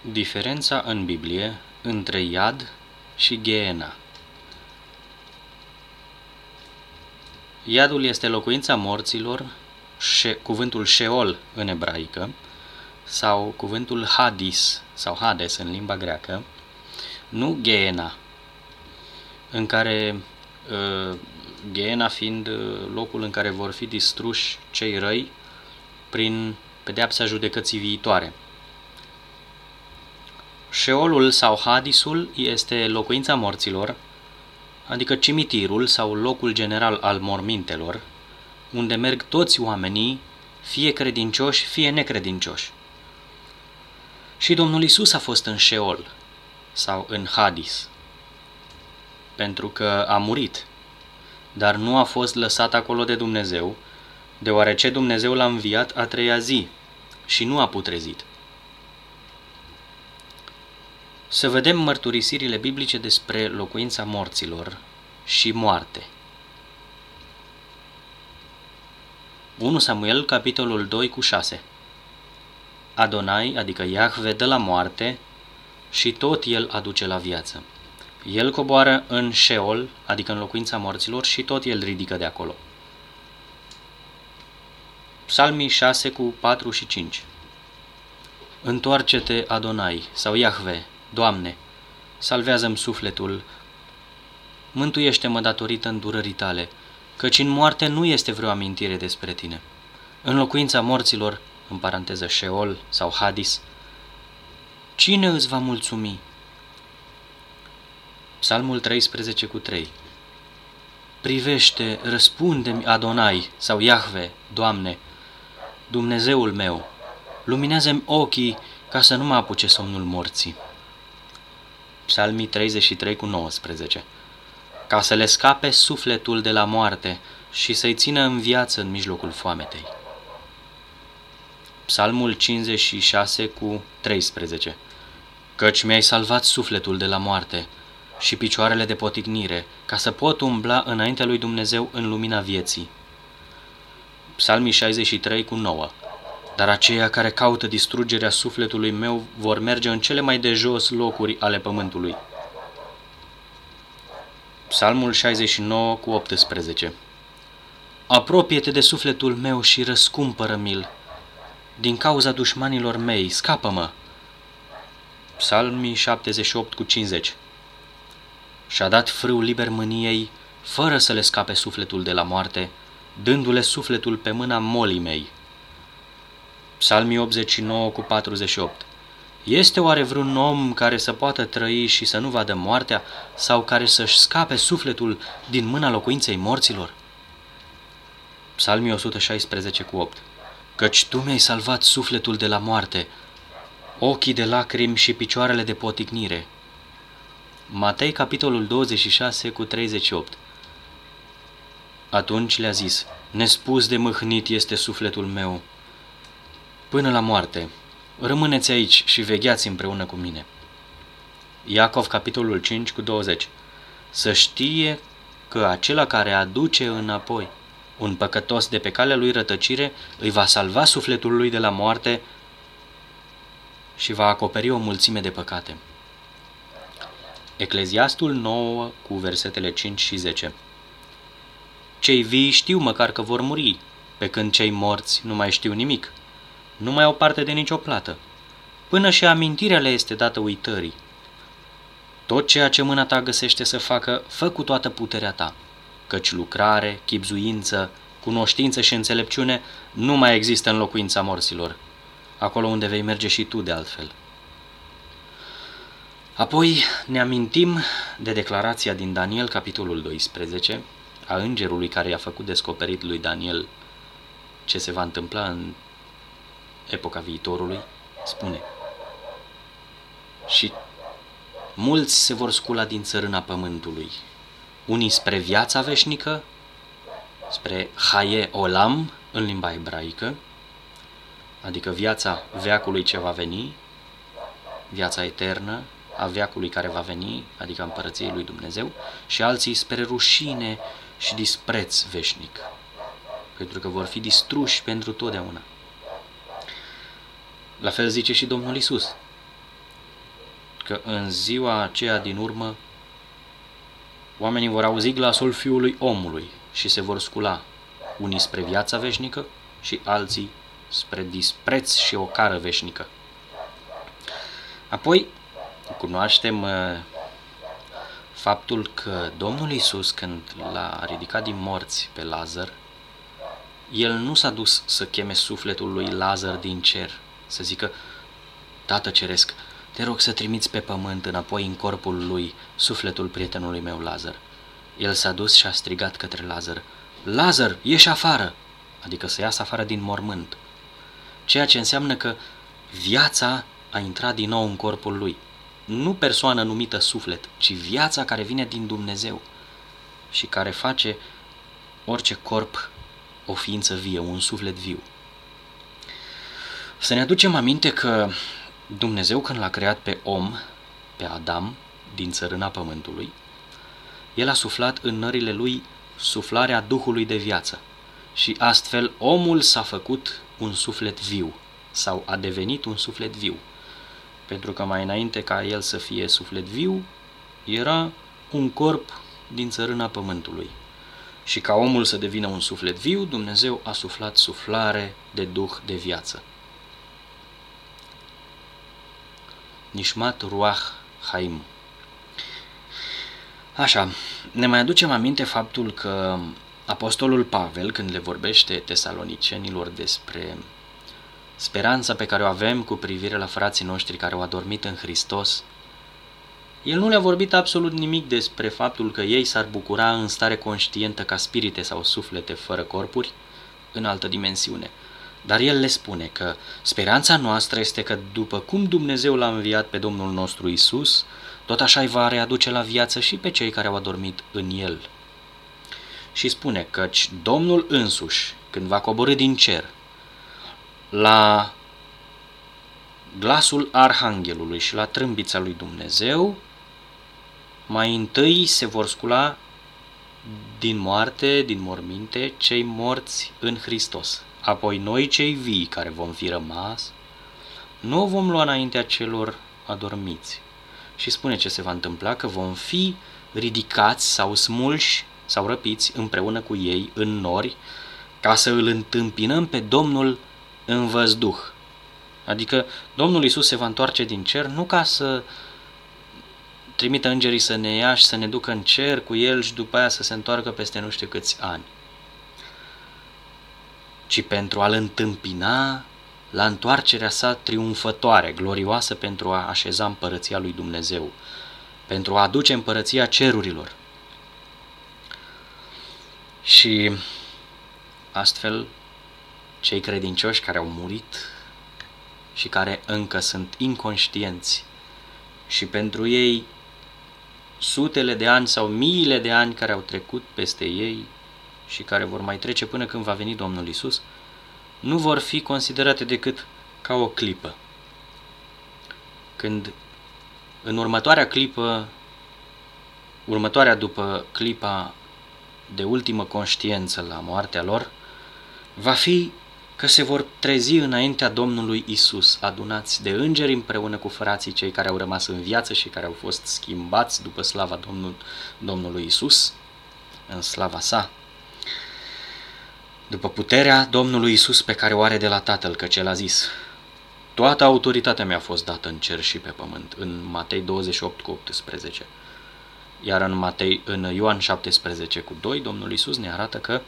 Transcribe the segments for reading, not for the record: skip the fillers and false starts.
Diferența în Biblie între Iad și Geena. Iadul este locuința morților, cuvântul Sheol în ebraică, sau cuvântul Hades sau Hades în limba greacă, nu Geena, în care Geena fiind locul în care vor fi distruși cei răi prin pedeapsa judecății viitoare. Sheolul sau Hadesul este locuința morților, adică cimitirul sau locul general al mormintelor, unde merg toți oamenii, fie credincioși, fie necredincioși. Și Domnul Iisus a fost în Sheol sau în Hades, pentru că a murit, dar nu a fost lăsat acolo de Dumnezeu, deoarece Dumnezeu l-a înviat a treia zi și nu a putrezit. Să vedem mărturisirile biblice despre locuința morților și moarte. 1 Samuel, capitolul 2 cu 6. Adonai, adică Iahve, dă la moarte și tot el aduce la viață. El coboară în Sheol, adică în locuința morților, și tot el ridică de acolo. Psalmii 6 cu 4 și 5. Întoarce-te, Adonai, sau Iahve, Doamne, salvează-mi sufletul, mântuiește-mă datorită îndurării tale, căci în moarte nu este vreo amintire despre tine. În locuința morților, în paranteză Sheol sau Hades, cine îți va mulțumi? Psalmul 13 cu 3. Privește, răspunde-mi, Adonai, sau Iahve, Doamne, Dumnezeul meu, luminează-mi ochii ca să nu mă apuce somnul morții. Psalmii 33 cu 19. Ca să le scape sufletul de la moarte și să-i țină în viață în mijlocul foametei. Psalmul 56 cu 13. Căci mi-ai salvat sufletul de la moarte și picioarele de potignire, ca să pot umbla înaintea lui Dumnezeu în lumina vieții. Psalmii 63 cu 9. Dar aceia care caută distrugerea sufletului meu vor merge în cele mai de jos locuri ale pământului. Psalmul 69 cu 18. Apropie-te de sufletul meu și răscumpără-mi-l. Din cauza dușmanilor mei, scapă-mă. Psalmii 78 cu 50. Și-a dat frâu liber mâniei, fără să le scape sufletul de la moarte, dându-le sufletul pe mâna molii mei. Psalmii 89 cu 48. Este oare vreun om care să poată trăi și să nu vadă moartea sau care să-și scape sufletul din mâna locuinței morților? Psalmii 116 cu 8. Căci tu mi-ai salvat sufletul de la moarte, ochii de lacrimi și picioarele de poticnire. Matei, capitolul 26 cu 38. Atunci le-a zis: nespus de mâhnit este sufletul meu, până la moarte. Rămâneți aici și vegheați împreună cu mine. Iacov, capitolul 5 cu 20. Să știe că acela care aduce înapoi un păcătos de pe calea lui rătăcire îi va salva sufletul lui de la moarte și va acoperi o mulțime de păcate. Ecleziastul 9 cu versetele 5 și 10. Cei vii știu măcar că vor muri, pe când cei morți nu mai știu nimic. Nu mai au parte de nicio plată, până și amintirea le este dată uitării. Tot ceea ce mâna ta găsește să facă, fă cu toată puterea ta, căci lucrare, chibzuință, cunoștință și înțelepciune nu mai există în locuința morților, acolo unde vei merge și tu de altfel. Apoi ne amintim de declarația din Daniel, capitolul 12, a îngerului care i-a făcut descoperit lui Daniel ce se va întâmpla în epoca viitorului, spune: și mulți se vor scula din țărâna pământului, unii spre viața veșnică, spre Haie Olam în limba ebraică, adică viața veacului ce va veni, viața eternă a veacului care va veni, adică împărăției lui Dumnezeu, și alții spre rușine și dispreț veșnic, pentru că vor fi distruși pentru totdeauna. La fel zice și Domnul Iisus: că în ziua aceea din urmă oamenii vor auzi glasul Fiului Omului și se vor scula, unii spre viața veșnică și alții spre dispreț și ocară veșnică. Apoi cunoaștem faptul că Domnul Iisus, când l-a ridicat din morți pe Lazar, El nu s-a dus să cheme sufletul lui Lazar din cer, să zică: Tată Ceresc, te rog să trimiți pe pământ înapoi în corpul lui sufletul prietenului meu Lazar. El s-a dus și a strigat către Lazar: Lazar, ieși afară! Adică să iasă afară din mormânt. Ceea ce înseamnă că viața a intrat din nou în corpul lui. Nu persoană numită suflet, ci viața care vine din Dumnezeu și care face orice corp o ființă vie, un suflet viu. Să ne aducem aminte că Dumnezeu, când l-a creat pe om, pe Adam, din țărâna pământului, El a suflat în nările lui suflarea Duhului de viață și astfel omul s-a făcut un suflet viu sau a devenit un suflet viu. Pentru că mai înainte ca el să fie suflet viu, era un corp din țărâna pământului. Și ca omul să devină un suflet viu, Dumnezeu a suflat suflare de Duh de viață. Nishmat Ruach Haim. Așa, ne mai aducem aminte faptul că Apostolul Pavel, când le vorbește tesalonicenilor despre speranța pe care o avem cu privire la frații noștri care au adormit în Hristos, el nu le-a vorbit absolut nimic despre faptul că ei s-ar bucura în stare conștientă ca spirite sau suflete fără corpuri în altă dimensiune. Dar el le spune că speranța noastră este că după cum Dumnezeu l-a înviat pe Domnul nostru Iisus, tot așa îi va readuce la viață și pe cei care au adormit în el. Și spune că Domnul însuși, când va coborî din cer, la glasul arhanghelului și la trâmbița lui Dumnezeu, mai întâi se vor scula din moarte, din morminte, cei morți în Hristos. Apoi noi, cei vii care vom fi rămas, nu vom lua înaintea celor adormiți. Și spune ce se va întâmpla, că vom fi ridicați sau smulși sau răpiți împreună cu ei în nori, ca să îl întâmpinăm pe Domnul în văzduh. Adică Domnul Iisus se va întoarce din cer nu ca să trimită îngerii să ne ia și să ne ducă în cer cu el și după aia să se întoarcă peste nu știu câți ani, ci pentru a-l întâmpina la întoarcerea sa triumfătoare, glorioasă, pentru a așeza împărăția lui Dumnezeu, pentru a aduce împărăția cerurilor. Și astfel cei credincioși care au murit și care încă sunt inconștienți, și pentru ei sutele de ani sau miile de ani care au trecut peste ei și care vor mai trece până când va veni Domnul Iisus, nu vor fi considerate decât ca o clipă. Când în următoarea clipă, următoarea după clipa de ultimă conștiență la moartea lor, va fi că se vor trezi înaintea Domnului Iisus, adunați de îngeri împreună cu frații cei care au rămas în viață și care au fost schimbați după slava Domnului Iisus, în slava sa, după puterea Domnului Iisus pe care o are de la Tatăl, că cel a zis: toată autoritatea mi-a fost dată în cer și pe pământ, în Matei 28:18. Iar în Ioan 17:2, Domnul Iisus ne arată că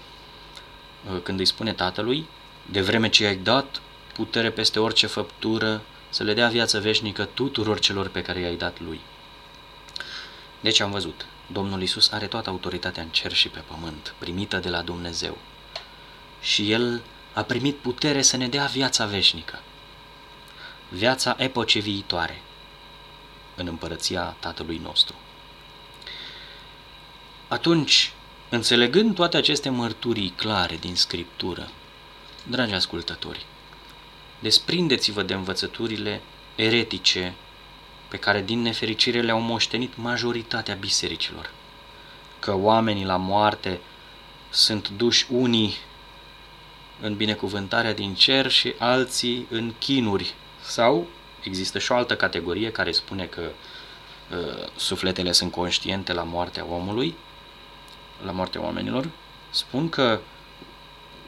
când îi spune Tatălui: de vreme ce i-ai dat putere peste orice făptură, să le dea viață veșnică tuturor celor pe care i-ai dat lui. Deci am văzut, Domnul Iisus are toată autoritatea în cer și pe pământ, primită de la Dumnezeu. Și El a primit putere să ne dea viața veșnică, viața epocii viitoare, în împărăția Tatălui nostru. Atunci, înțelegând toate aceste mărturii clare din Scriptură, dragi ascultători, desprindeți-vă de învățăturile eretice pe care din nefericire le-au moștenit majoritatea bisericilor, că oamenii la moarte sunt duși unii în binecuvântarea din cer și alții în chinuri sau Există și o altă categorie care spune că sufletele sunt conștiente la moartea omului, la moartea oamenilor. Spun că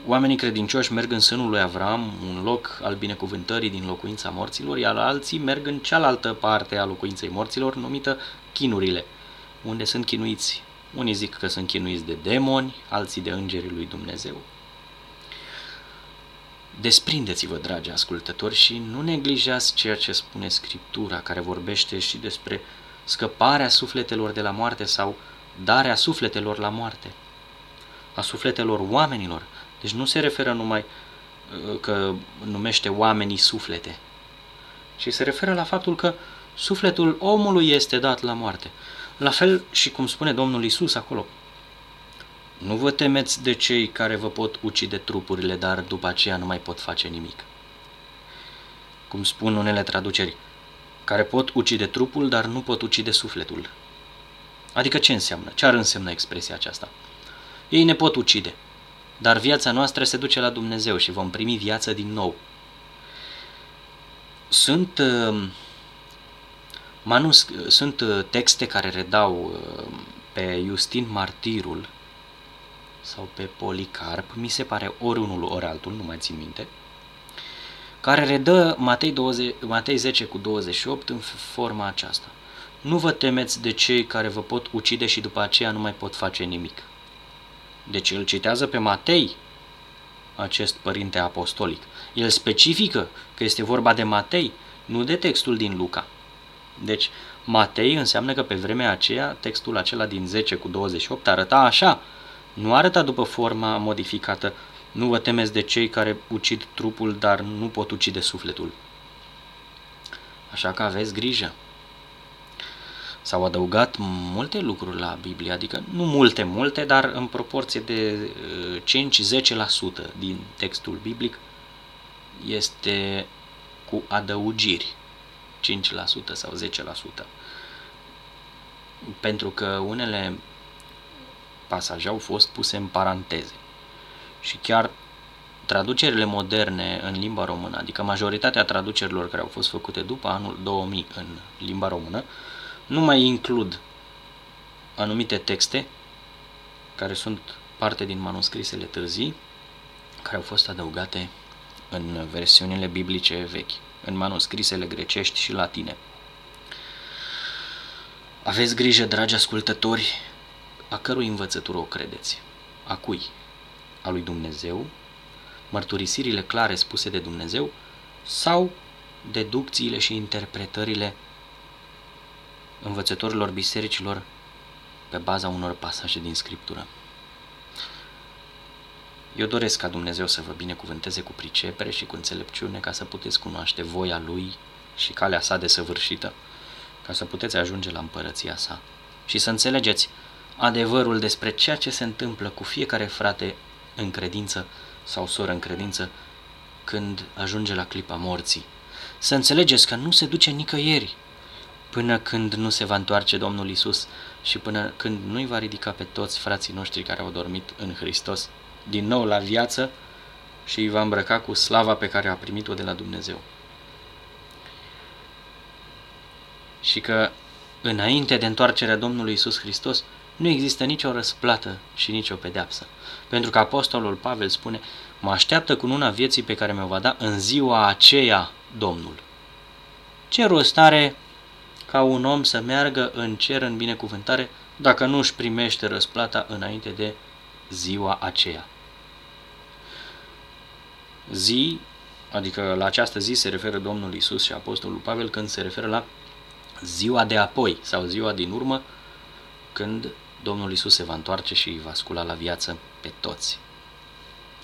oamenii credincioși merg în sânul lui Avram, un loc al binecuvântării din locuința morților, iar alții merg în cealaltă parte a locuinței morților, numită chinurile, unde sunt chinuiți. Unii zic că sunt chinuiți de demoni, alții de îngerii lui Dumnezeu. Desprindeți-vă, dragi ascultători, și nu neglijați ceea ce spune Scriptura, care vorbește și despre scăparea sufletelor de la moarte sau darea sufletelor la moarte, a sufletelor oamenilor. Deci nu se referă numai că numește oamenii suflete, ci se referă la faptul că sufletul omului este dat la moarte. La fel și cum spune Domnul Iisus acolo: nu vă temeți de cei care vă pot ucide trupurile, dar după aceea nu mai pot face nimic. Cum spun unele traduceri, care pot ucide trupul, dar nu pot ucide sufletul. Adică ce înseamnă? Ce ar însemna expresia aceasta? Ei ne pot ucide, dar viața noastră se duce la Dumnezeu și vom primi viață din nou. Sunt texte care redau pe Iustin Martirul sau pe Policarp, mi se pare, ori unul, ori altul, nu mai țin minte, care redă Matei 10 cu 28 în forma aceasta: nu vă temeți de cei care vă pot ucide și după aceea nu mai pot face nimic. Deci îl citează pe Matei, acest părinte apostolic. El specifică că este vorba de Matei, nu de textul din Luca. Deci Matei înseamnă că pe vremea aceea textul acela din 10 cu 28 arăta așa, nu arăta după forma modificată: nu vă temeți de cei care ucid trupul, dar nu pot ucide sufletul. Așa că aveți grijă. S-au adăugat multe lucruri la Biblie, adică nu multe, dar în proporție de 5-10% din textul biblic este cu adăugiri, 5% sau 10%. Pentru că unele pasaje au fost puse în paranteze. Și chiar traducerile moderne în limba română, adică majoritatea traducerilor care au fost făcute după anul 2000 în limba română, nu mai includ anumite texte care sunt parte din manuscrisele târzii, care au fost adăugate în versiunile biblice vechi, în manuscrisele grecești și latine. Aveți grijă, dragi ascultători, a cărui învățătură o credeți. A cui? A lui Dumnezeu? Mărturisirile clare spuse de Dumnezeu? Sau deducțiile și interpretările învățătorilor bisericilor pe baza unor pasaje din Scriptură? Eu doresc ca Dumnezeu să vă binecuvânteze cu pricepere și cu înțelepciune, ca să puteți cunoaște voia Lui și calea sa desăvârșită, ca să puteți ajunge la împărăția sa și să înțelegeți adevărul despre ceea ce se întâmplă cu fiecare frate în credință sau soră în credință când ajunge la clipa morții. Să înțelegeți că nu se duce nicăieri până când nu se va întoarce Domnul Iisus și până când nu îi va ridica pe toți frații noștri care au dormit în Hristos din nou la viață și îi va îmbrăca cu slava pe care a primit-o de la Dumnezeu. Și că înainte de întoarcerea Domnului Iisus Hristos nu există nicio răsplată și nicio pedeapsă. Pentru că apostolul Pavel spune: mă așteaptă cununa vieții pe care mi-o va da în ziua aceea Domnul. Ce rost are ca un om să meargă în cer în binecuvântare dacă nu își primește răsplata înainte de ziua aceea? Zi, adică la această zi se referă Domnul Iisus și apostolul Pavel când se referă la ziua de apoi sau ziua din urmă, când Domnul Iisus se va întoarce și îi va scula la viață pe toți.